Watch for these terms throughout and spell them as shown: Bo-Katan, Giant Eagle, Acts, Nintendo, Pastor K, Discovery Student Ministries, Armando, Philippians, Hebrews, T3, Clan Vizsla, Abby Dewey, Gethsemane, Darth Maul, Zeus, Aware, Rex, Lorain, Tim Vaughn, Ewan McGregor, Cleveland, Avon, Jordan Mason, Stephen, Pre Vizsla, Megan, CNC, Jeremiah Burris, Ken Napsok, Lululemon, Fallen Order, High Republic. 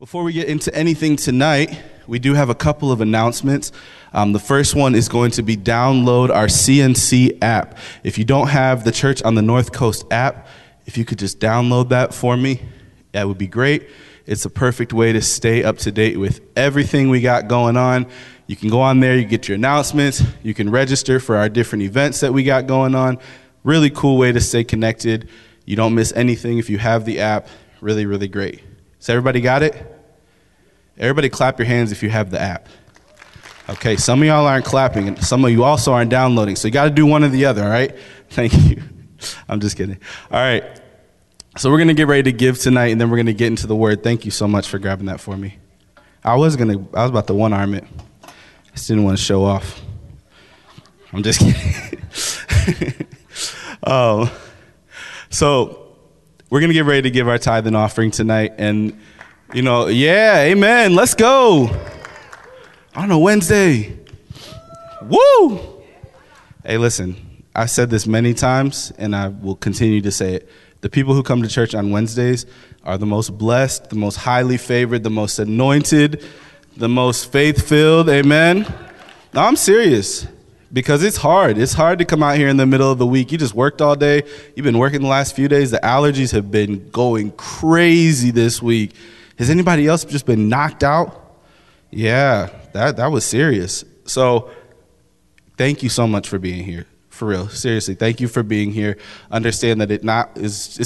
Before we get into anything tonight, we do have a couple of announcements. The first one is going to be download our CNC app. If you don't have the Church on the North Coast app, if you could just download that for me, that would be great. It's a perfect way to stay up to date with everything we got going on. You can go on there, you get your announcements, you can register for our different events that we got going on. Really cool way to stay connected. You don't miss anything if you have the app. Really, really great. So everybody got it? Everybody clap your hands if you have the app. Okay, some of y'all aren't clapping, and some of you also aren't downloading, so you got to do one or the other, all right? Thank you. I'm just kidding. All right, so we're going to get ready to give tonight, and then we're going to get into the Word. Thank you so much for grabbing that for me. I was about to one-arm it. I just didn't want to show off. I'm just kidding. So we're going to get ready to give our tithe and offering tonight, and yeah, amen, let's go. On a Wednesday. Woo! Hey, listen, I've said this many times, and I will continue to say it. The people who come to church on Wednesdays are the most blessed, the most highly favored, the most anointed, the most faith-filled, amen? No, I'm serious, because it's hard. It's hard to come out here in the middle of the week. You just worked all day. You've been working the last few days. The allergies have been going crazy this week. Has anybody else just been knocked out? Yeah, that was serious. So thank you so much for being here, for real. Seriously, thank you for being here. Understand that it's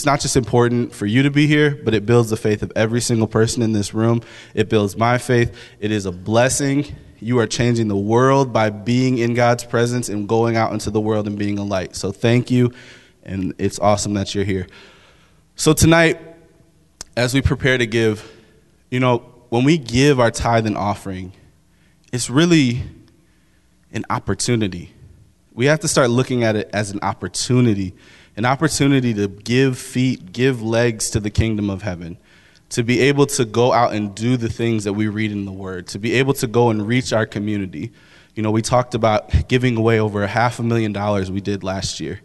not just important for you to be here, but it builds the faith of every single person in this room. It builds my faith. It is a blessing. You are changing the world by being in God's presence and going out into the world and being a light. So thank you, and it's awesome that you're here. So tonight, as we prepare to give, when we give our tithe and offering, it's really an opportunity. We have to start looking at it as an opportunity to give feet, give legs to the kingdom of heaven, to be able to go out and do the things that we read in the Word, to be able to go and reach our community. We talked about giving away over $500,000 we did last year,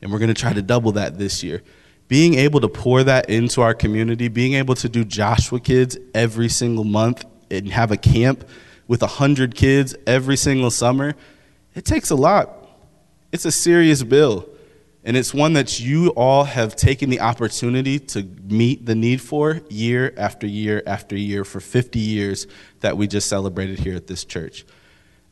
and we're going to try to double that this year. Being able to pour that into our community, being able to do Joshua Kids every single month and have a camp with 100 kids every single summer, it takes a lot. It's a serious bill, and it's one that you all have taken the opportunity to meet the need for year after year after year for 50 years that we just celebrated here at this church.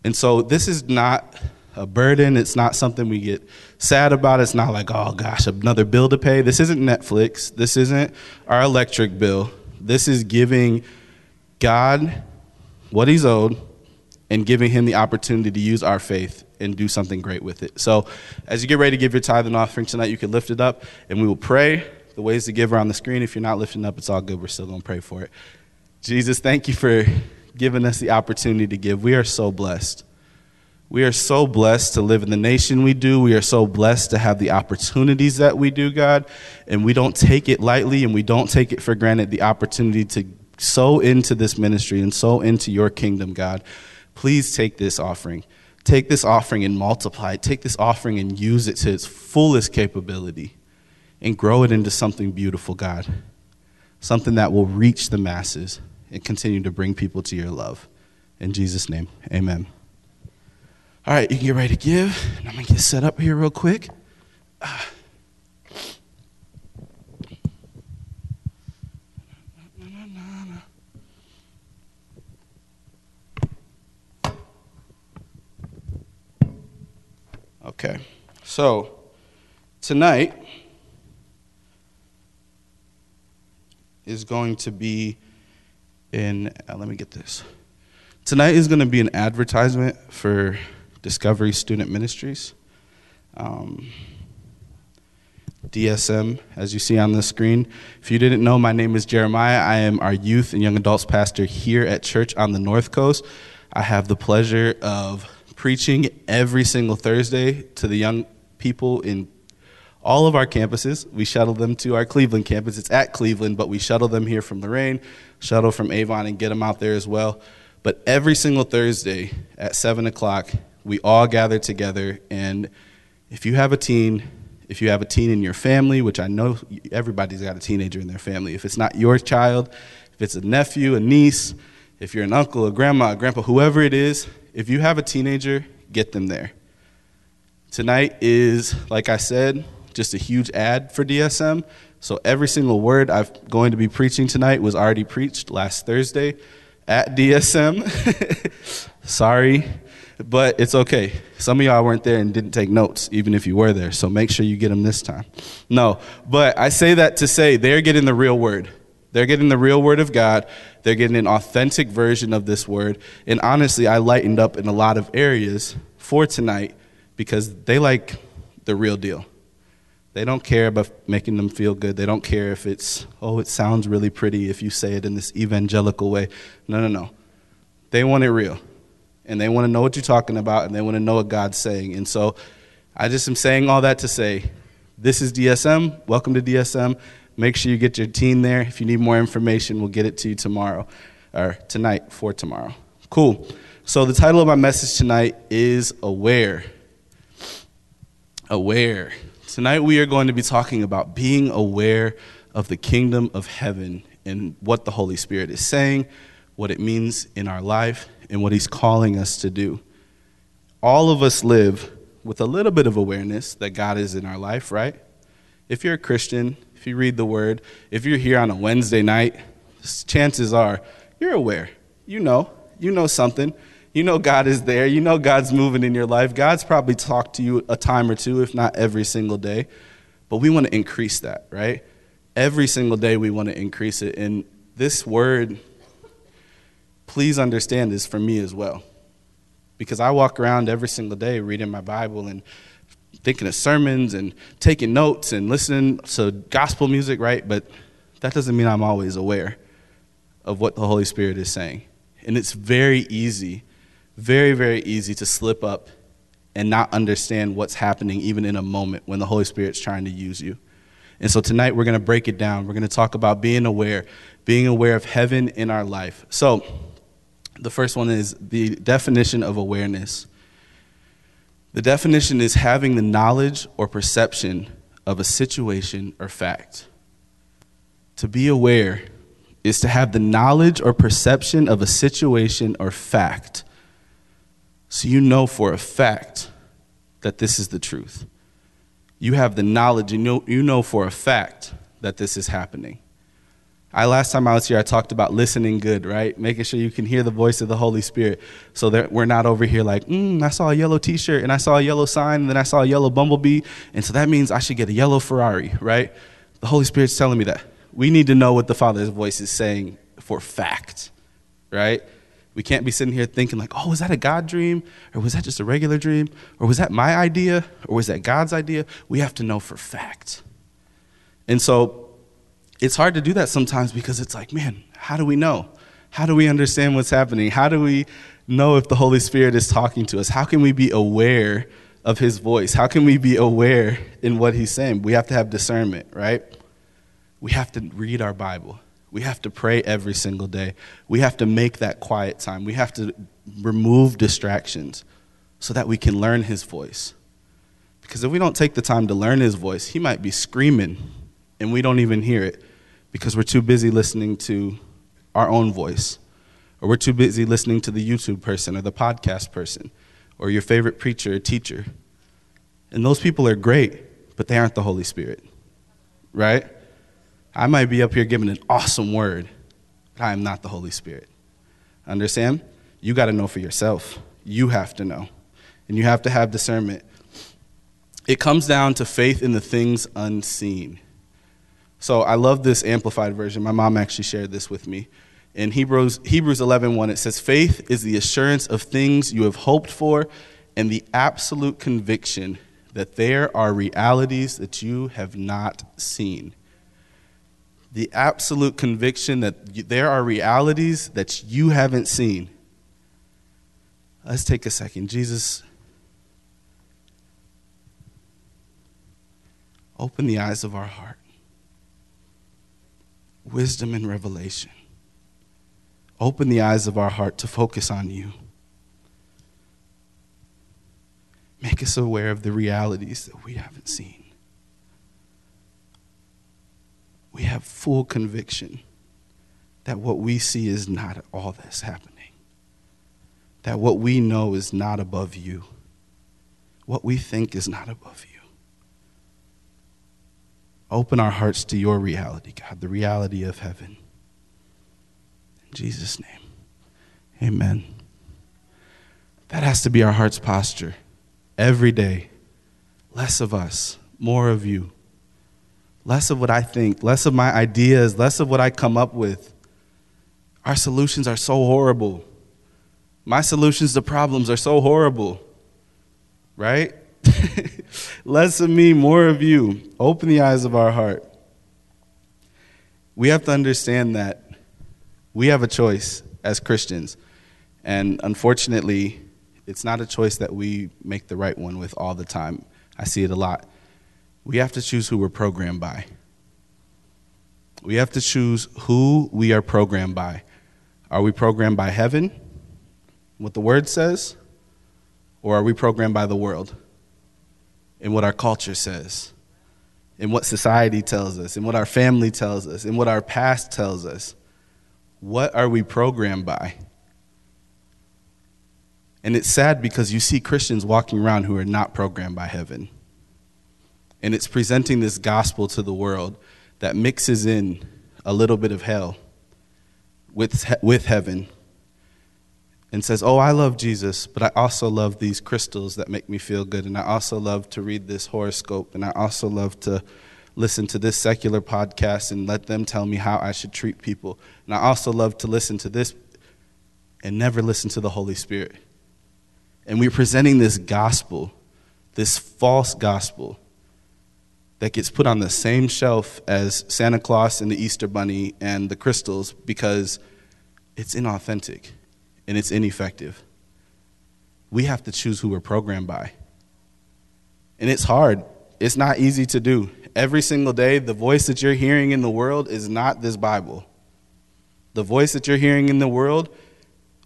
And so this is not a burden. It's not something we get sad about. It's not like, oh gosh, another bill to pay. This isn't Netflix. This isn't our electric bill. This is giving God what he's owed and giving him the opportunity to use our faith and do something great with it. So as you get ready to give your tithe and offering tonight, you can lift it up and we will pray. The ways to give are on the screen. If you're not lifting up, it's all good. We're still going to pray for it. Jesus, thank you for giving us the opportunity to give. We are so blessed. We are so blessed to live in the nation we do. We are so blessed to have the opportunities that we do, God. And we don't take it lightly, and we don't take it for granted, the opportunity to sow into this ministry and sow into your kingdom, God. Please take this offering. Take this offering and multiply it. Take this offering and use it to its fullest capability and grow it into something beautiful, God. Something that will reach the masses and continue to bring people to your love. In Jesus' name, amen. All right, you can get ready to give. I'm going to get set up here real quick. Okay, so tonight is going to be Tonight is going to be an advertisement for Discovery Student Ministries. DSM, as you see on the screen. If you didn't know, my name is Jeremiah. I am our youth and young adults pastor here at Church on the North Coast. I have the pleasure of preaching every single Thursday to the young people in all of our campuses. We shuttle them to our Cleveland campus. It's at Cleveland, but we shuttle them here from Lorain, shuttle from Avon, and get them out there as well. But every single Thursday at 7 o'clock, we all gather together, and if you have a teen in your family, which I know everybody's got a teenager in their family, if it's not your child, if if it's a nephew, a niece, if you're an uncle, a grandma, a grandpa, whoever it is, if you have a teenager, get them there. Tonight is, like I said, just a huge ad for DSM. So every single word I'm going to be preaching tonight was already preached last Thursday at DSM. Sorry, but it's okay. Some of y'all weren't there and didn't take notes, even if you were there. So make sure you get them this time. No, but I say that to say they're getting the real word. They're getting the real word of God. They're getting an authentic version of this word. And honestly, I lightened up in a lot of areas for tonight because they like the real deal. They don't care about making them feel good. They don't care if it's, oh, it sounds really pretty if you say it in this evangelical way. No. They want it real. And they want to know what you're talking about, and they want to know what God's saying. And so I just am saying all that to say, this is DSM. Welcome to DSM. Make sure you get your teen there. If you need more information, we'll get it to you tomorrow, or tonight for tomorrow. Cool. So the title of my message tonight is Aware. Aware. Tonight we are going to be talking about being aware of the kingdom of heaven and what the Holy Spirit is saying, what it means in our life, and what he's calling us to do. All of us live with a little bit of awareness that God is in our life, right? If you're a Christian, if you read the word, if you're here on a Wednesday night, chances are you're aware. You know something. You know God is there. You know God's moving in your life. God's probably talked to you a time or two, if not every single day. But we want to increase that, right? Every single day we want to increase it. And this word, please understand, this for me as well. Because I walk around every single day reading my Bible and thinking of sermons and taking notes and listening to gospel music, right? But that doesn't mean I'm always aware of what the Holy Spirit is saying. And it's very easy. Very, very easy to slip up and not understand what's happening even in a moment when the Holy Spirit's trying to use you. And so tonight we're going to break it down. We're going to talk about being aware of heaven in our life. So the first one is the definition of awareness. The definition is having the knowledge or perception of a situation or fact. To be aware is to have the knowledge or perception of a situation or fact. So you know for a fact that this is the truth. You have the knowledge, you know for a fact that this is happening. Last time I was here, I talked about listening good, right? Making sure you can hear the voice of the Holy Spirit so that we're not over here like, I saw a yellow t-shirt and I saw a yellow sign and then I saw a yellow bumblebee. And so that means I should get a yellow Ferrari, right? The Holy Spirit's telling me that. We need to know what the Father's voice is saying for fact, right? We can't be sitting here thinking like, oh, was that a God dream? Or was that just a regular dream? Or was that my idea? Or was that God's idea? We have to know for fact. And so it's hard to do that sometimes because it's like, man, how do we know? How do we understand what's happening? How do we know if the Holy Spirit is talking to us? How can we be aware of his voice? How can we be aware in what he's saying? We have to have discernment, right? We have to read our Bible. We have to pray every single day. We have to make that quiet time. We have to remove distractions so that we can learn his voice. Because if we don't take the time to learn his voice, he might be screaming and we don't even hear it because we're too busy listening to our own voice, or we're too busy listening to the YouTube person or the podcast person or your favorite preacher or teacher. And those people are great, but they aren't the Holy Spirit, right? I might be up here giving an awesome word, but I am not the Holy Spirit. Understand? You got to know for yourself. You have to know. And you have to have discernment. It comes down to faith in the things unseen. So I love this amplified version. My mom actually shared this with me. In Hebrews 11:1, it says, "Faith is the assurance of things you have hoped for and the absolute conviction that there are realities that you have not seen." The absolute conviction that there are realities that you haven't seen. Let's take a second. Jesus, open the eyes of our heart. Wisdom and revelation. Open the eyes of our heart to focus on you. Make us aware of the realities that we haven't seen. We have full conviction that what we see is not all that's happening. That what we know is not above you. What we think is not above you. Open our hearts to your reality, God, the reality of heaven. In Jesus' name, amen. That has to be our heart's posture. Every day, less of us, more of you. Less of what I think, less of my ideas, less of what I come up with. Our solutions are so horrible. My solutions to problems are so horrible, right? Less of me, more of you. Open the eyes of our heart. We have to understand that we have a choice as Christians. And unfortunately, it's not a choice that we make the right one with all the time. I see it a lot. We have to choose who we're programmed by. We have to choose who we are programmed by. Are we programmed by heaven, what the word says, or are we programmed by the world and what our culture says and what society tells us and what our family tells us and what our past tells us? What are we programmed by? And it's sad because you see Christians walking around who are not programmed by heaven. And it's presenting this gospel to the world that mixes in a little bit of hell with heaven and says, oh, I love Jesus, but I also love these crystals that make me feel good, and I also love to read this horoscope, and I also love to listen to this secular podcast and let them tell me how I should treat people, and I also love to listen to this and never listen to the Holy Spirit. And we're presenting this gospel, this false gospel, that gets put on the same shelf as Santa Claus and the Easter Bunny and the crystals because it's inauthentic and it's ineffective. We have to choose who we're programmed by. And it's hard. It's not easy to do. Every single day, the voice that you're hearing in the world is not this Bible. The voice that you're hearing in the world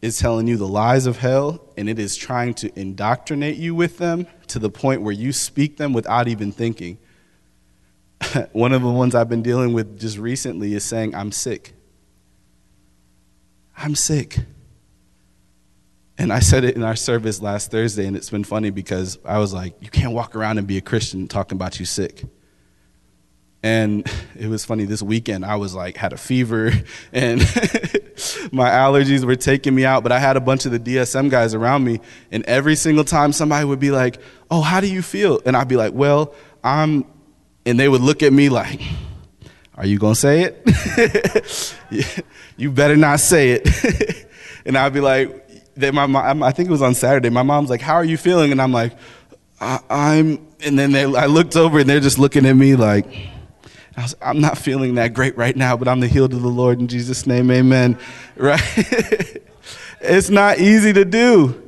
is telling you the lies of hell, and it is trying to indoctrinate you with them to the point where you speak them without even thinking. One of the ones I've been dealing with just recently is saying, I'm sick. I'm sick. And I said it in our service last Thursday, and it's been funny because I was like, you can't walk around and be a Christian talking about you sick. And it was funny, this weekend I was like, had a fever, and my allergies were taking me out, but I had a bunch of the DSM guys around me, and every single time somebody would be like, oh, how do you feel? And I'd be like, well, and they would look at me like, are you going to say it? You better not say it. And I'd be like, I think it was on Saturday, my mom's like, how are you feeling? And I'm like, and then I looked over and they're just looking at me like, I'm not feeling that great right now, but I'm the healed of the Lord in Jesus' name, amen. Right? It's not easy to do,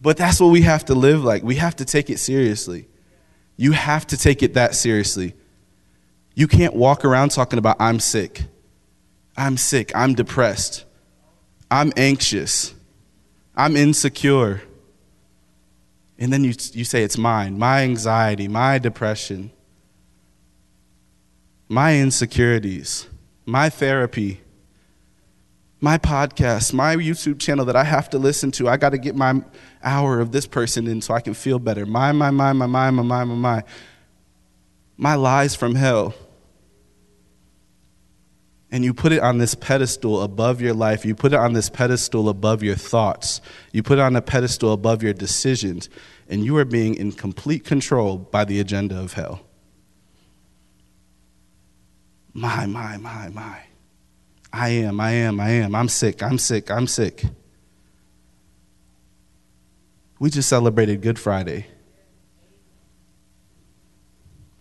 but that's what we have to live like. We have to take it seriously. You have to take it that seriously. You can't walk around talking about, I'm sick. I'm sick. I'm depressed. I'm anxious. I'm insecure. And then you say, it's mine, my anxiety, my depression, my insecurities, my therapy, my podcast, my YouTube channel that I have to listen to. I got to get my hour of this person in so I can feel better. My lies from hell. And you put it on this pedestal above your life. You put it on this pedestal above your thoughts. You put it on a pedestal above your decisions. And you are being in complete control by the agenda of hell. My. I am. I'm sick. We just celebrated Good Friday.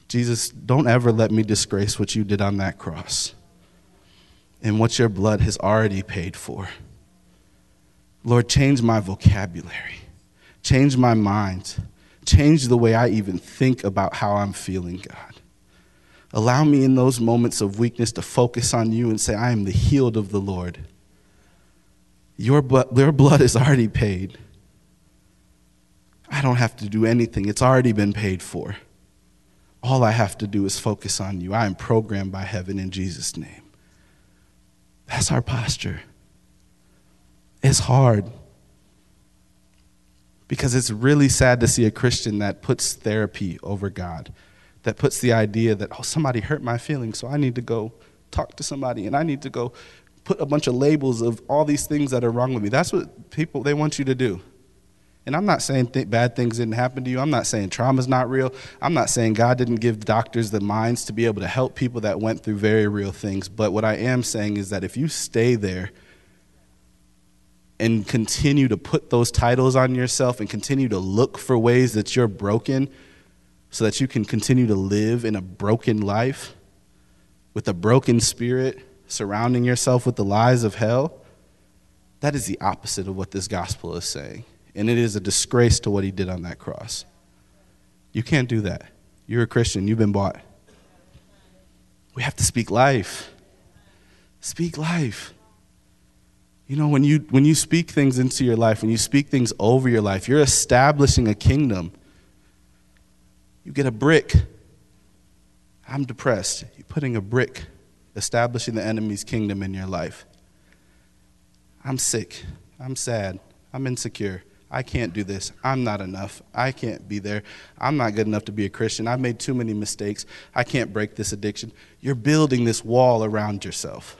Jesus, don't ever let me disgrace what you did on that cross and what your blood has already paid for. Lord, change my vocabulary. Change my mind. Change the way I even think about how I'm feeling, God. Allow me in those moments of weakness to focus on you and say, I am the healed of the Lord. Your blood is already paid. I don't have to do anything. It's already been paid for. All I have to do is focus on you. I am programmed by heaven in Jesus' name. That's our posture. It's hard because it's really sad to see a Christian that puts therapy over God, that puts the idea that, oh, somebody hurt my feelings, so I need to go talk to somebody and I need to go put a bunch of labels of all these things that are wrong with me. That's what people, they want you to do. And I'm not saying bad things didn't happen to you. I'm not saying trauma's not real. I'm not saying God didn't give doctors the minds to be able to help people that went through very real things. But what I am saying is that if you stay there and continue to put those titles on yourself and continue to look for ways that you're broken so that you can continue to live in a broken life with a broken spirit, surrounding yourself with the lies of hell, that is the opposite of what this gospel is saying. And it is a disgrace to what he did on that cross. You can't do that. You're a Christian. You've been bought. We have to speak life. Speak life. You know, when you speak things into your life, when you speak things over your life, you're establishing a kingdom. You get a brick. I'm depressed. You're putting a brick, establishing the enemy's kingdom in your life. I'm sick. I'm sad. I'm insecure. I can't do this. I'm not enough. I can't be there. I'm not good enough to be a Christian. I've made too many mistakes. I can't break this addiction. You're building this wall around yourself.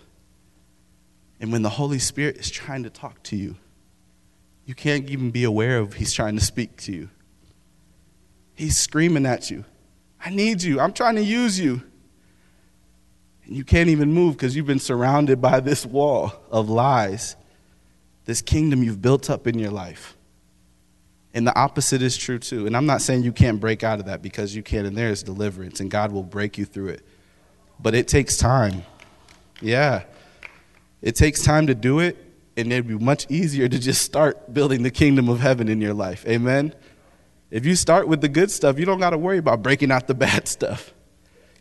And when the Holy Spirit is trying to talk to you, you can't even be aware of he's trying to speak to you. He's screaming at you. I need you. I'm trying to use you. And you can't even move because you've been surrounded by this wall of lies, this kingdom you've built up in your life. And the opposite is true too. And I'm not saying you can't break out of that, because you can, and there is deliverance, and God will break you through it. But it takes time. Yeah. It takes time to do it, and it'd be much easier to just start building the kingdom of heaven in your life. Amen? If you start with the good stuff, you don't got to worry about breaking out the bad stuff.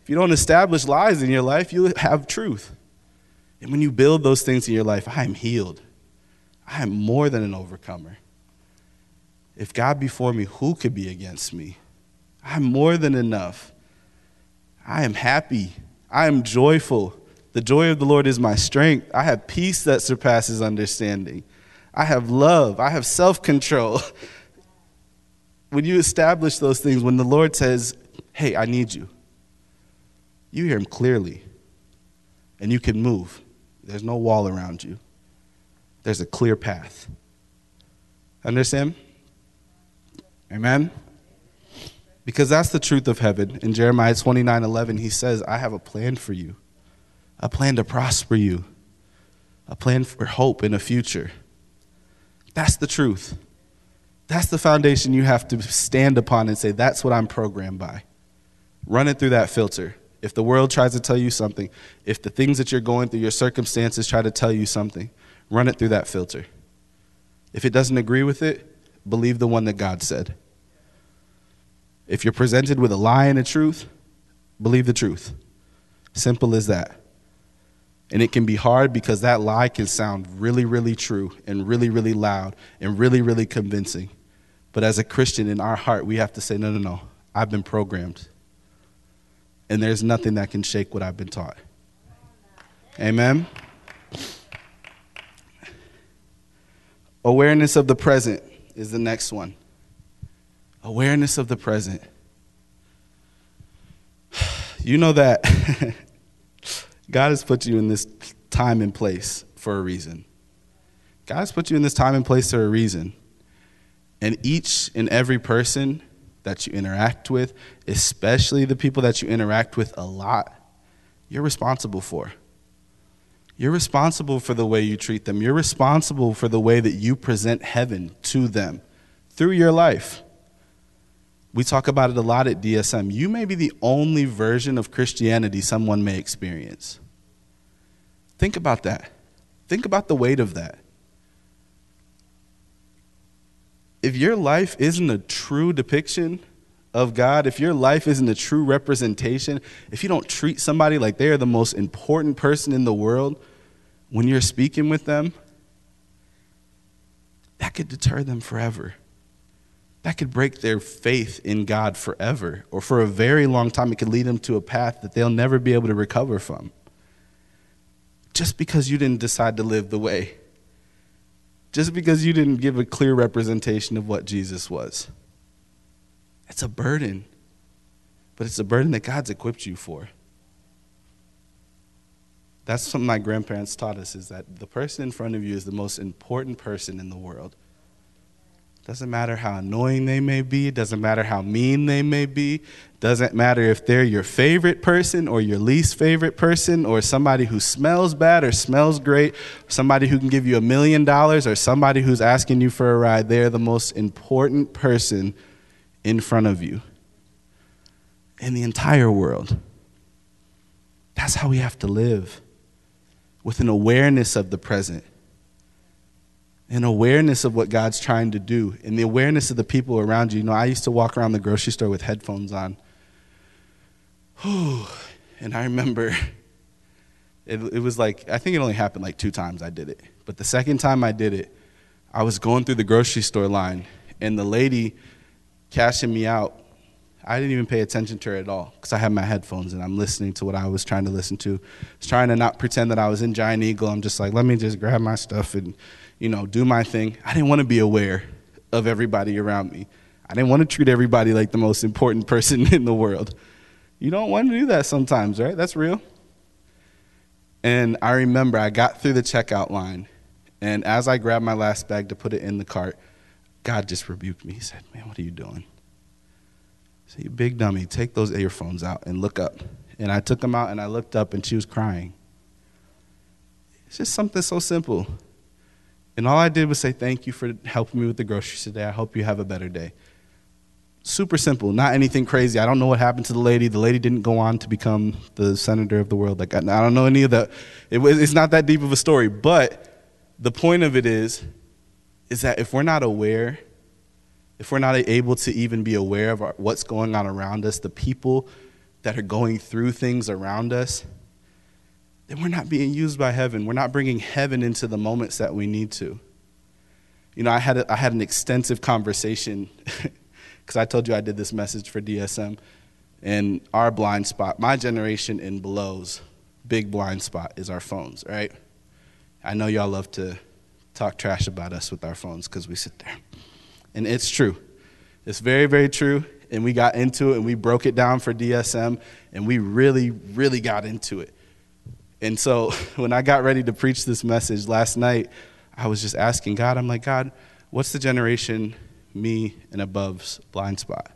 If you don't establish lies in your life, you'll have truth. And when you build those things in your life, I am healed. I am more than an overcomer. If God be for me, who could be against me? I'm more than enough. I am happy. I am joyful. The joy of the Lord is my strength. I have peace that surpasses understanding. I have love. I have self-control. When you establish those things, when the Lord says, hey, I need you, you hear him clearly, and you can move. There's no wall around you. There's a clear path. Understand? Amen? Because that's the truth of heaven. In Jeremiah 29:11, he says, I have a plan for you, a plan to prosper you, a plan for hope in a future. That's the truth. That's the foundation you have to stand upon and say, that's what I'm programmed by. Run it through that filter. If the world tries to tell you something, if the things that you're going through, your circumstances try to tell you something, run it through that filter. If it doesn't agree with it, believe the one that God said. If you're presented with a lie and a truth, believe the truth. Simple as that. And it can be hard because that lie can sound really, really true and really, really loud and really, really convincing. But as a Christian in our heart, we have to say, no, I've been programmed. And there's nothing that can shake what I've been taught. Amen? Awareness of the present is the next one. Awareness of the present. You know that God has put you in this time and place for a reason. God has put you in this time and place for a reason. And each and every person that you interact with, especially the people that you interact with a lot, you're responsible for. You're responsible for the way you treat them. You're responsible for the way that you present heaven to them through your life. We talk about it a lot at DSM. You may be the only version of Christianity someone may experience. Think about that. Think about the weight of that. If your life isn't a true depiction of God, if your life isn't a true representation, if you don't treat somebody like they are the most important person in the world when you're speaking with them, that could deter them forever. That could break their faith in God forever, or for a very long time. It could lead them to a path that they'll never be able to recover from. just because you didn't decide to live the way, just because you didn't give a clear representation of what Jesus was. It's a burden, but it's a burden that God's equipped you for. That's something my grandparents taught us, is that the person in front of you is the most important person in the world. Doesn't matter how annoying they may be. Doesn't matter how mean they may be. Doesn't matter if they're your favorite person or your least favorite person or somebody who smells bad or smells great, somebody who can give you $1 million or somebody who's asking you for a ride. They're the most important person in front of you in the entire world. That's how we have to live, with an awareness of the present, an awareness of what God's trying to do, and the awareness of the people around you. You know, I used to walk around the grocery store with headphones on. Whew. And I remember it was like, I think it only happened like 2 times I did it. But the second time I did it, I was going through the grocery store line, and the lady cashing me out, I didn't even pay attention to her at all because I had my headphones and I'm listening to what I was trying to listen to. I was trying to not pretend that I was in Giant Eagle. I'm just like, let me just grab my stuff and, you know, do my thing. I didn't want to be aware of everybody around me. I didn't want to treat everybody like the most important person in the world. You don't want to do that sometimes, right? That's real. And I remember I got through the checkout line, and as I grabbed my last bag to put it in the cart, God just rebuked me. He said, man, what are you doing? So you big dummy, take those earphones out and look up. And I took them out and I looked up, and she was crying. It's just something so simple. And all I did was say, thank you for helping me with the groceries today. I hope you have a better day. Super simple, not anything crazy. I don't know what happened to the lady. The lady didn't go on to become the senator of the world. Like, I don't know any of that. It's not that deep of a story. But the point of it is that if we're not aware, if we're not able to even be aware of what's going on around us, the people that are going through things around us, then we're not being used by heaven. We're not bringing heaven into the moments that we need to. You know, I had an extensive conversation because I told you I did this message for DSM, and our blind spot, my generation and below's big blind spot, is our phones, right? I know y'all love to talk trash about us with our phones because we sit there. And it's true. It's very, very true. And we got into it, and we broke it down for DSM, and we really, really got into it. And so when I got ready to preach this message last night, I was just asking God, I'm like, God, what's the generation me and above's blind spot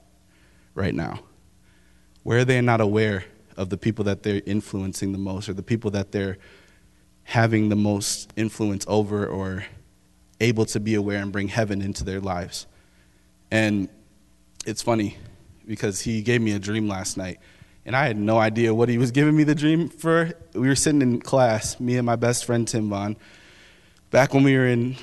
right now? Where are they not aware of the people that they're influencing the most, or the people that they're having the most influence over, or able to be aware and bring heaven into their lives? And it's funny because he gave me a dream last night, and I had no idea what he was giving me the dream for. We were sitting in class, me and my best friend Tim Vaughn, back when we were in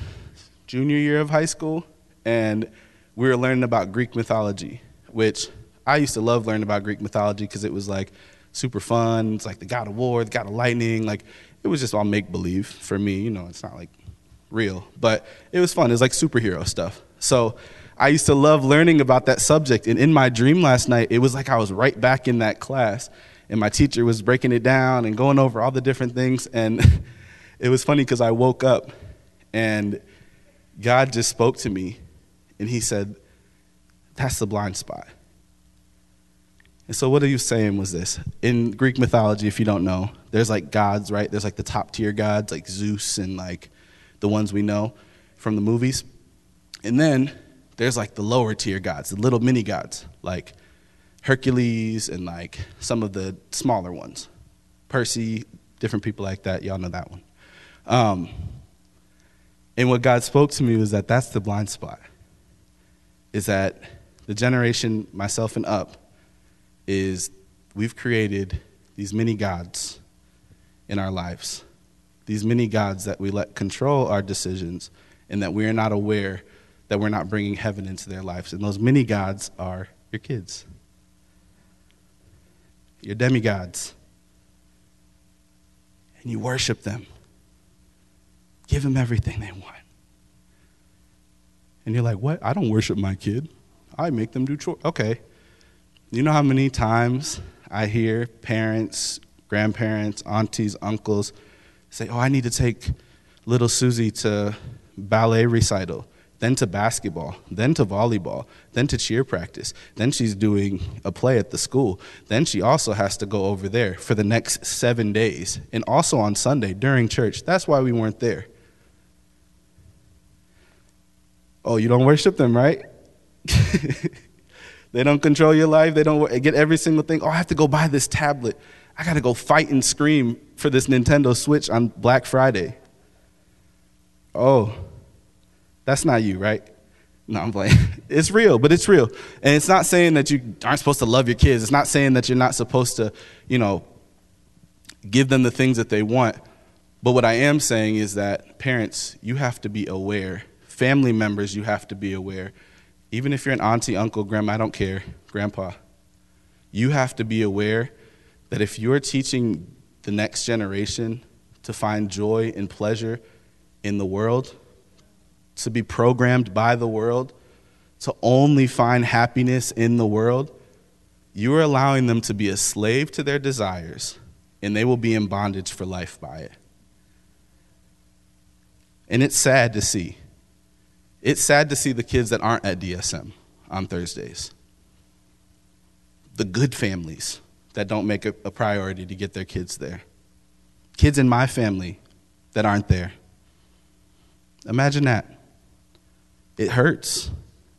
junior year of high school, and we were learning about Greek mythology, which I used to love learning about Greek mythology because it was like super fun. It's like the god of war, the god of lightning. Like, it was just all make-believe for me. You know, it's not like real, but it was fun. It was like superhero stuff. So I used to love learning about that subject. And in my dream last night, it was like I was right back in that class, and my teacher was breaking it down and going over all the different things. And it was funny because I woke up and God just spoke to me, and he said, that's the blind spot. And so what he was saying was this. In Greek mythology, if you don't know, there's like gods, right? There's like the top tier gods, like Zeus and like the ones we know from the movies. And then there's like the lower tier gods, the little mini gods, like Hercules and like some of the smaller ones. Percy, different people like that. Y'all know that one. And what God spoke to me was that that's the blind spot, is that the generation, myself and up, is we've created these mini gods in our lives. These many gods that we let control our decisions, and that we're not aware that we're not bringing heaven into their lives. And those many gods are your kids, your demigods. And you worship them. Give them everything they want. And you're like, what? I don't worship my kid. I make them do chores. Okay. You know how many times I hear parents, grandparents, aunties, uncles say, oh, I need to take little Susie to ballet recital, then to basketball, then to volleyball, then to cheer practice. Then she's doing a play at the school. Then she also has to go over there for the next 7 days, and also on Sunday during church. That's why we weren't there. Oh, you don't worship them, right? They don't control your life. They don't get every single thing. Oh, I have to go buy this tablet. I got to go fight and scream for this Nintendo Switch on Black Friday. Oh, that's not you, right? No, I'm playing. It's real, but it's real. And it's not saying that you aren't supposed to love your kids. It's not saying that you're not supposed to, you know, give them the things that they want. But what I am saying is that parents, you have to be aware. Family members, you have to be aware. Even if you're an auntie, uncle, grandma, I don't care, grandpa, you have to be aware that if you're teaching the next generation to find joy and pleasure in the world, to be programmed by the world, to only find happiness in the world, you are allowing them to be a slave to their desires, and they will be in bondage for life by it. And it's sad to see. It's sad to see the kids that aren't at DSM on Thursdays. The good families that don't make a priority to get their kids there. Kids in my family that aren't there. Imagine that. It hurts.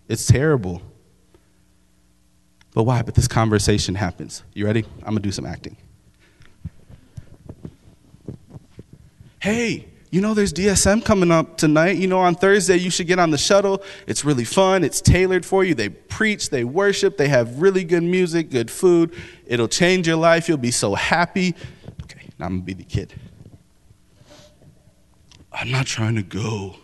It's terrible. But why? But this conversation happens. You ready? I'm going to do some acting. Hey, you know, there's DSM coming up tonight. You know, on Thursday, you should get on the shuttle. It's really fun. It's tailored for you. They preach. They worship. They have really good music, good food. It'll change your life. You'll be so happy. Okay, now I'm going to be the kid. I'm not trying to go.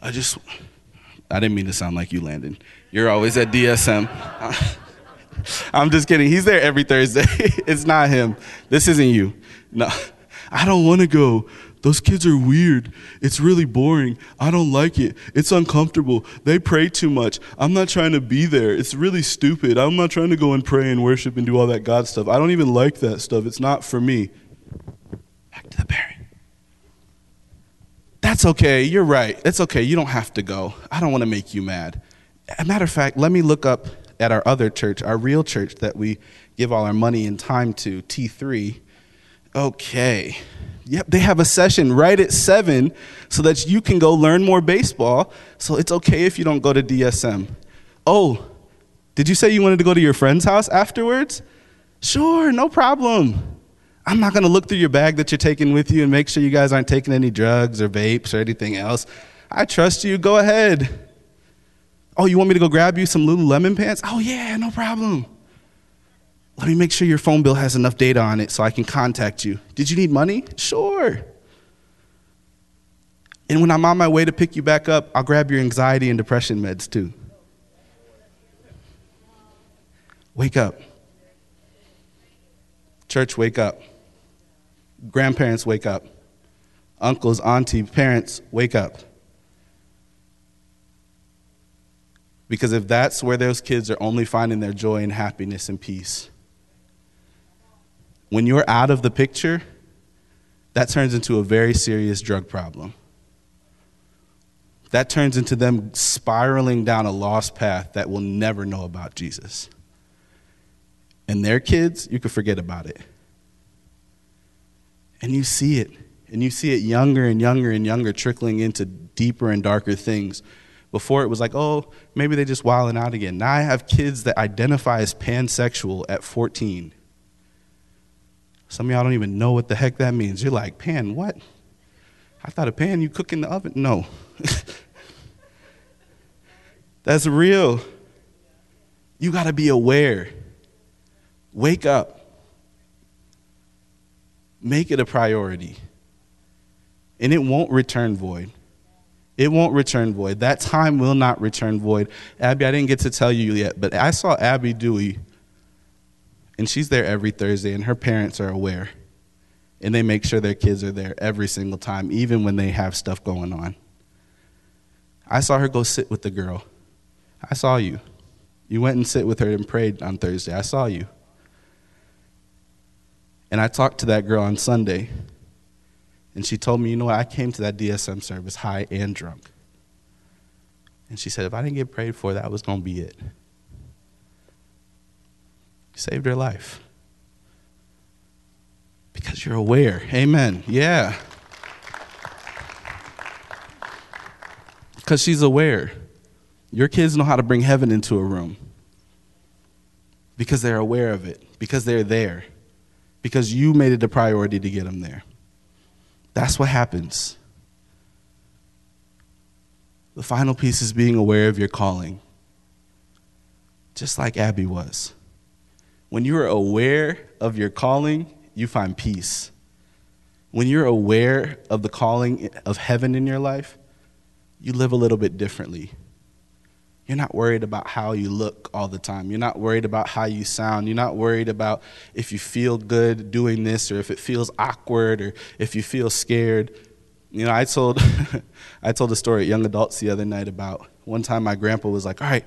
I didn't mean to sound like you, Landon. You're always at DSM. I'm just kidding. He's there every Thursday. It's not him. This isn't you. No, I don't want to go. Those kids are weird. It's really boring. I don't like it. It's uncomfortable. They pray too much. I'm not trying to be there. It's really stupid. I'm not trying to go and pray and worship and do all that God stuff. I don't even like that stuff. It's not for me. Back to the parent. That's okay. You're right. It's okay. You don't have to go. I don't want to make you mad. As a matter of fact, let me look up at our other church, our real church that we give all our money and time to, T3. Okay. Yep, they have a session right at 7 so that you can go learn more baseball. So it's okay if you don't go to DSM. Oh, did you say you wanted to go to your friend's house afterwards? Sure, no problem. I'm not going to look through your bag that you're taking with you and make sure you guys aren't taking any drugs or vapes or anything else. I trust you. Go ahead. Oh, you want me to go grab you some Lululemon pants? Oh, yeah, no problem. Let me make sure your phone bill has enough data on it so I can contact you. Did you need money? Sure. And when I'm on my way to pick you back up, I'll grab your anxiety and depression meds too. Wake up. Church, wake up. Grandparents, wake up. Uncles, auntie, parents, wake up. Because if that's where those kids are only finding their joy and happiness and peace, when you're out of the picture, that turns into a very serious drug problem. That turns into them spiraling down a lost path that will never know about Jesus. And their kids, you could forget about it. And you see it. And you see it younger and younger and younger, trickling into deeper and darker things. Before, it was like, oh, maybe they're just wilding out again. Now I have kids that identify as pansexual at 14. Some of y'all don't even know what the heck that means. You're like, pan what? I thought a pan you cook in the oven. No. That's real. You got to be aware. Wake up. Make it a priority. And it won't return void. It won't return void. That time will not return void. Abby, I didn't get to tell you yet, but I saw Abby Dewey, and she's there every Thursday, and her parents are aware, and they make sure their kids are there every single time, even when they have stuff going on. I saw her go sit with the girl. I saw you. You went and sit with her and prayed on Thursday. I saw you. And I talked to that girl on Sunday. And she told me, you know what, I came to that DSM service high and drunk. And she said, if I didn't get prayed for, that was going to be it. You saved her life. Because you're aware. Amen. Yeah. Because she's aware. Your kids know how to bring heaven into a room. Because they're aware of it. Because they're there. Because you made it a priority to get them there. That's what happens. The final piece is being aware of your calling. Just like Abby was. When you're aware of your calling, you find peace. When you're aware of the calling of heaven in your life, you live a little bit differently. You're not worried about how you look all the time. You're not worried about how you sound. You're not worried about if you feel good doing this or if it feels awkward or if you feel scared. You know, I told a story at Young Adults the other night about one time my grandpa was like, all right,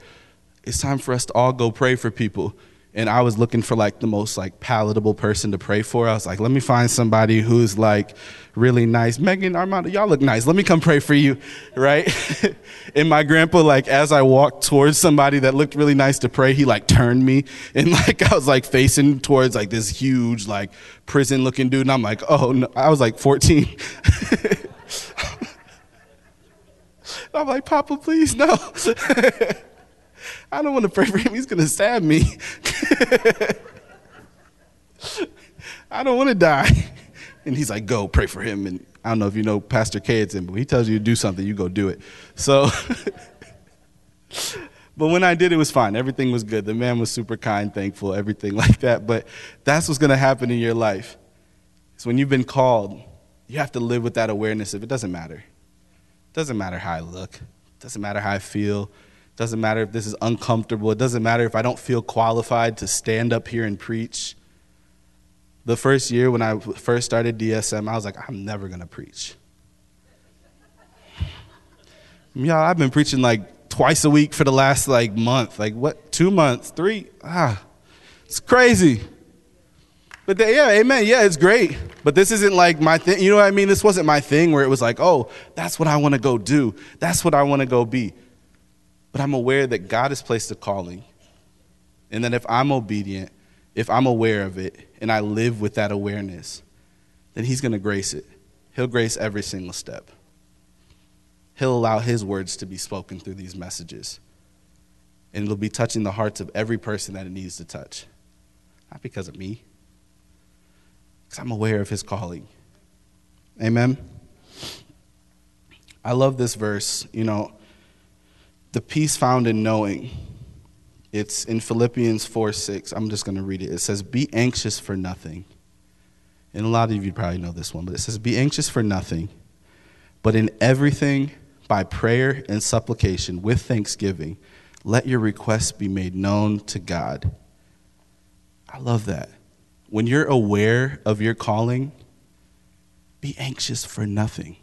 it's time for us to all go pray for people. And I was looking for like the most like palatable person to pray for. I was like, let me find somebody who's like really nice. Megan, Armando, y'all look nice. Let me come pray for you, right? And my grandpa, like as I walked towards somebody that looked really nice to pray, he like turned me and like I was like facing towards like this huge like prison looking dude. And I'm like, oh no, I was like 14. I'm like, Papa, please, no. I don't want to pray for him. He's going to stab me. I don't want to die. And he's like, go pray for him. And I don't know if you know Pastor K, it's him, but he tells you to do something, you go do it. So, but when I did, it was fine. Everything was good. The man was super kind, thankful, everything like that. But that's what's going to happen in your life. It's when you've been called, you have to live with that awareness of it doesn't matter. It doesn't matter how I look. It doesn't matter how I feel. Doesn't matter if this is uncomfortable. It doesn't matter if I don't feel qualified to stand up here and preach. The first year when I first started DSM, I was like, I'm never going to preach. Y'all, I've been preaching like twice a week for the last like month. Like what? 2 months? 3? It's crazy. But yeah, amen. Yeah, it's great. But this isn't like my thing. You know what I mean? This wasn't my thing where it was like, oh, that's what I want to go do. That's what I want to go be. But I'm aware that God has placed a calling and that if I'm obedient, if I'm aware of it and I live with that awareness, then he's going to grace it. He'll grace every single step. He'll allow his words to be spoken through these messages. And it'll be touching the hearts of every person that it needs to touch. Not because of me, because I'm aware of his calling. Amen. I love this verse, you know. The peace found in knowing. It's in Philippians 4:6. I'm just going to read it. It says, be anxious for nothing. And a lot of you probably know this one, but it says, be anxious for nothing, but in everything by prayer and supplication with thanksgiving, let your requests be made known to God. I love that. When you're aware of your calling, be anxious for nothing.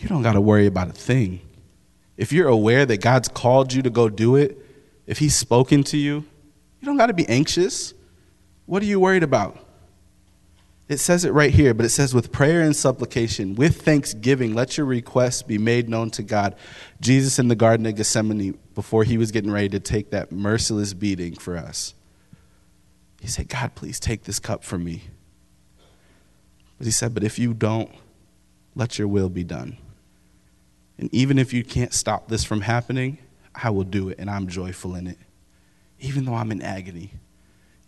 You don't got to worry about a thing. If you're aware that God's called you to go do it, if he's spoken to you, you don't got to be anxious. What are you worried about? It says it right here, but it says with prayer and supplication, with thanksgiving, let your requests be made known to God. Jesus in the Garden of Gethsemane, before he was getting ready to take that merciless beating for us, he said, God, please take this cup from me. But he said, but if you don't, let your will be done. And even if you can't stop this from happening, I will do it, and I'm joyful in it. Even though I'm in agony,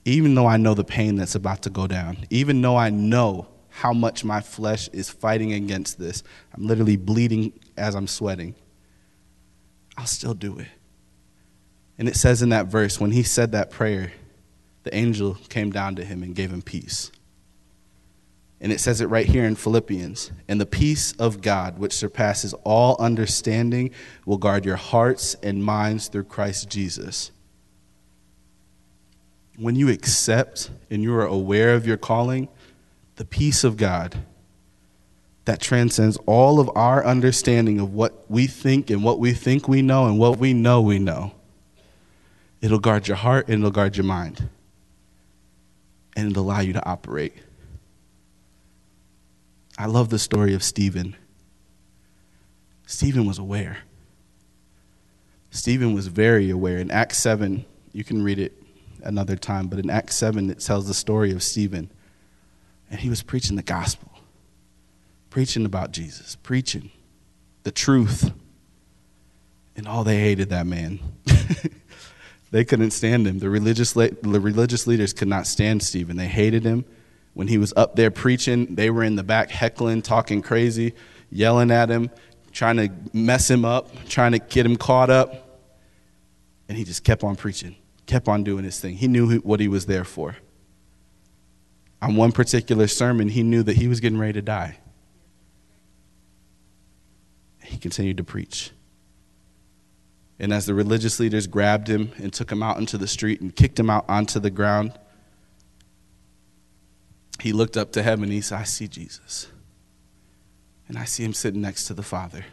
even though I know the pain that's about to go down, even though I know how much my flesh is fighting against this, I'm literally bleeding as I'm sweating, I'll still do it. And it says in that verse, when he said that prayer, the angel came down to him and gave him peace. And it says it right here in Philippians. And the peace of God, which surpasses all understanding, will guard your hearts and minds through Christ Jesus. When you accept and you are aware of your calling, the peace of God that transcends all of our understanding of what we think and what we think we know and what we know, it'll guard your heart and it'll guard your mind. And it'll allow you to operate. I love the story of Stephen. Stephen was aware. Stephen was very aware. In Acts 7, you can read it another time, but in Acts 7, it tells the story of Stephen. And he was preaching the gospel, preaching about Jesus, preaching the truth. And all they hated that man. They couldn't stand him. The religious leaders could not stand Stephen. They hated him. When he was up there preaching, they were in the back heckling, talking crazy, yelling at him, trying to mess him up, trying to get him caught up. And he just kept on preaching, kept on doing his thing. He knew what he was there for. On one particular sermon, he knew that he was getting ready to die. He continued to preach. And as the religious leaders grabbed him and took him out into the street and kicked him out onto the ground, he looked up to heaven and he said, I see Jesus. And I see him sitting next to the Father.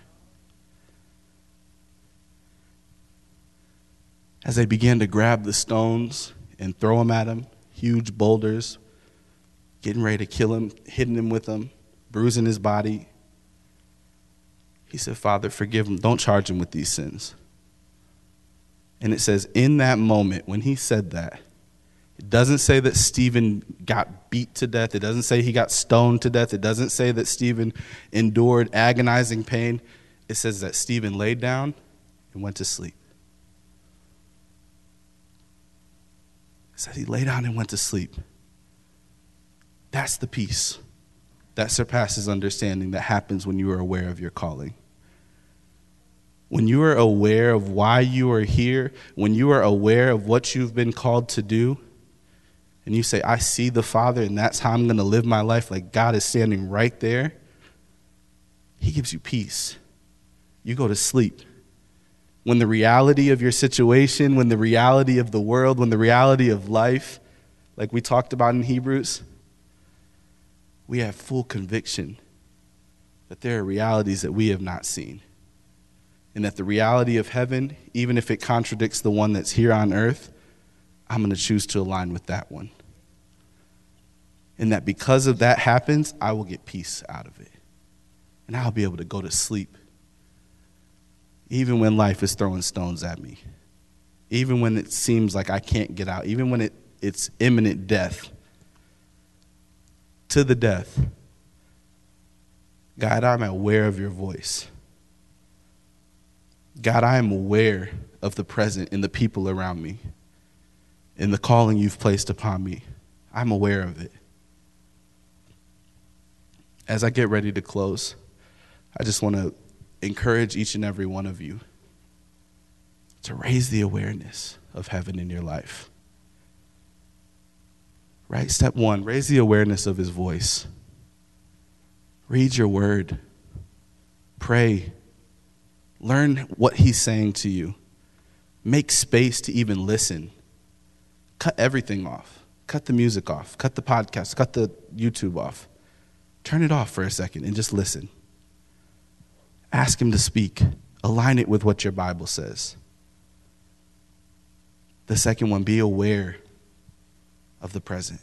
As they began to grab the stones and throw them at him, huge boulders, getting ready to kill him, hitting him with them, bruising his body, he said, Father, forgive him. Don't charge him with these sins. And it says, in that moment, when he said that, it doesn't say that Stephen got beat to death. It doesn't say he got stoned to death. It doesn't say that Stephen endured agonizing pain. It says that Stephen laid down and went to sleep. It says he lay down and went to sleep. That's the peace that surpasses understanding that happens when you are aware of your calling. When you are aware of why you are here, when you are aware of what you've been called to do, and you say, I see the Father, and that's how I'm going to live my life, like God is standing right there, he gives you peace. You go to sleep. When the reality of your situation, when the reality of the world, when the reality of life, like we talked about in Hebrews, we have full conviction that there are realities that we have not seen. And that the reality of heaven, even if it contradicts the one that's here on earth, I'm going to choose to align with that one. And that because of that happens, I will get peace out of it. And I'll be able to go to sleep. Even when life is throwing stones at me. Even when it seems like I can't get out. Even when it's imminent death. To the death. God, I'm aware of your voice. God, I am aware of the present and the people around me and the calling you've placed upon me. I'm aware of it. As I get ready to close, I just want to encourage each and every one of you to raise the awareness of heaven in your life. Right? Step one, raise the awareness of his voice. Read your word. Pray. Learn what he's saying to you. Make space to even listen. Cut everything off. Cut the music off. Cut the podcast. Cut the YouTube off. Turn it off for a second and just listen. Ask him to speak. Align it with what your Bible says. The second one, be aware of the present.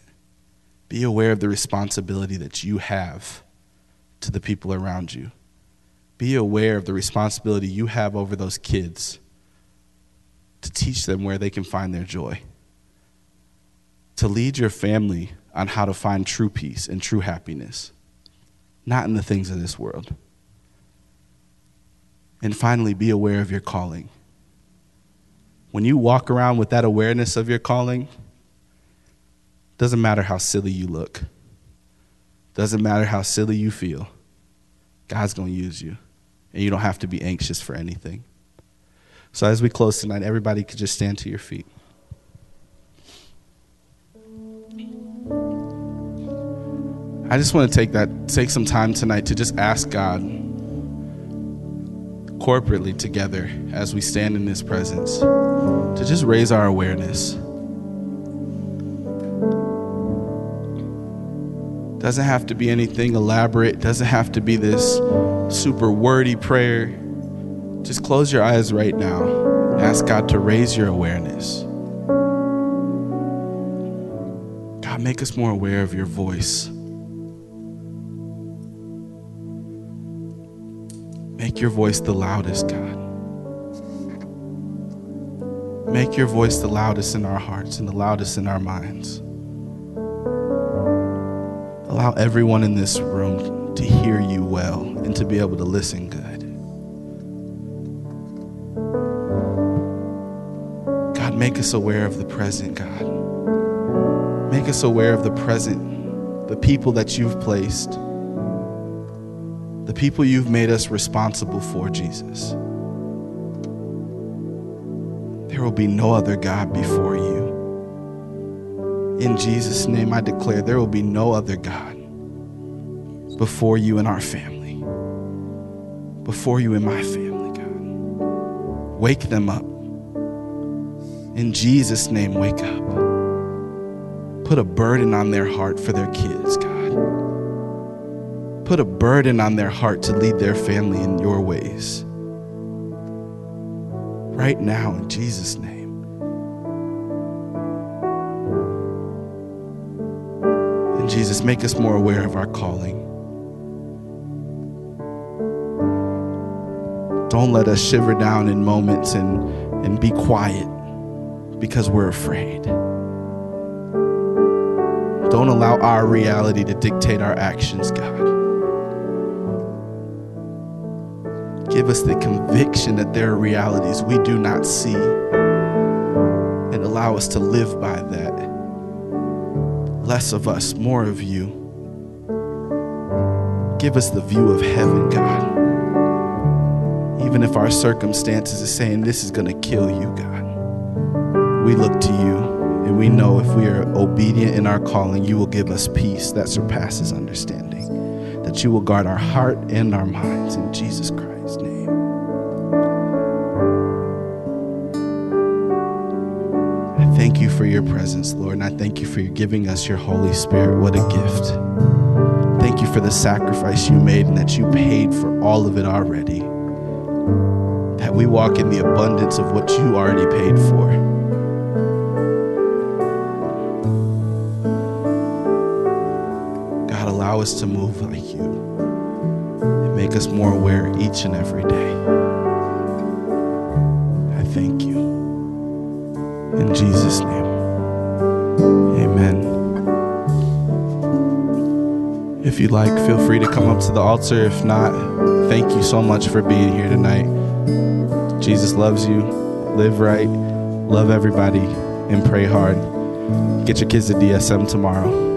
Be aware of the responsibility that you have to the people around you. Be aware of the responsibility you have over those kids to teach them where they can find their joy, to lead your family on how to find true peace and true happiness, not in the things of this world. And finally, be aware of your calling. When you walk around with that awareness of your calling, it doesn't matter how silly you look. It doesn't matter how silly you feel. God's going to use you. And you don't have to be anxious for anything. So as we close tonight, everybody could just stand to your feet. I just want to take some time tonight to just ask God corporately together as we stand in his presence to just raise our awareness. Doesn't have to be anything elaborate. Doesn't have to be this super wordy prayer. Just close your eyes right now. Ask God to raise your awareness. God, make us more aware of your voice. Make your voice the loudest, God. Make your voice the loudest in our hearts and the loudest in our minds. Allow everyone in this room to hear you well and to be able to listen good. God, make us aware of the present, God. Make us aware of the present, the people that you've placed, the people you've made us responsible for, Jesus. There will be no other God before you. In Jesus' name, I declare there will be no other God before you in our family, before you in my family, God. Wake them up. In Jesus' name, wake up. Put a burden on their heart for their kids, God. Put a burden on their heart to lead their family in your ways. Right now, in Jesus' name. Jesus, make us more aware of our calling. Don't let us shiver down in moments and be quiet because we're afraid. Don't allow our reality to dictate our actions, God. Give us the conviction that there are realities we do not see and allow us to live by that. Less of us, more of you. Give us the view of heaven, God. Even if our circumstances are saying this is going to kill you, God, we look to you and we know if we are obedient in our calling, you will give us peace that surpasses understanding, that you will guard our heart and our minds in Jesus Christ's name. Thank you for your presence, Lord, and I thank you for giving us your Holy Spirit. What a gift. Thank you for the sacrifice you made and that you paid for all of it already, that we walk in the abundance of what you already paid for. God, allow us to move like you and make us more aware each and every day. I thank you. In Jesus' name, amen. If you'd like, feel free to come up to the altar. If not, thank you so much for being here tonight. Jesus loves you. Live right, love everybody, and pray hard. Get your kids to DSM tomorrow.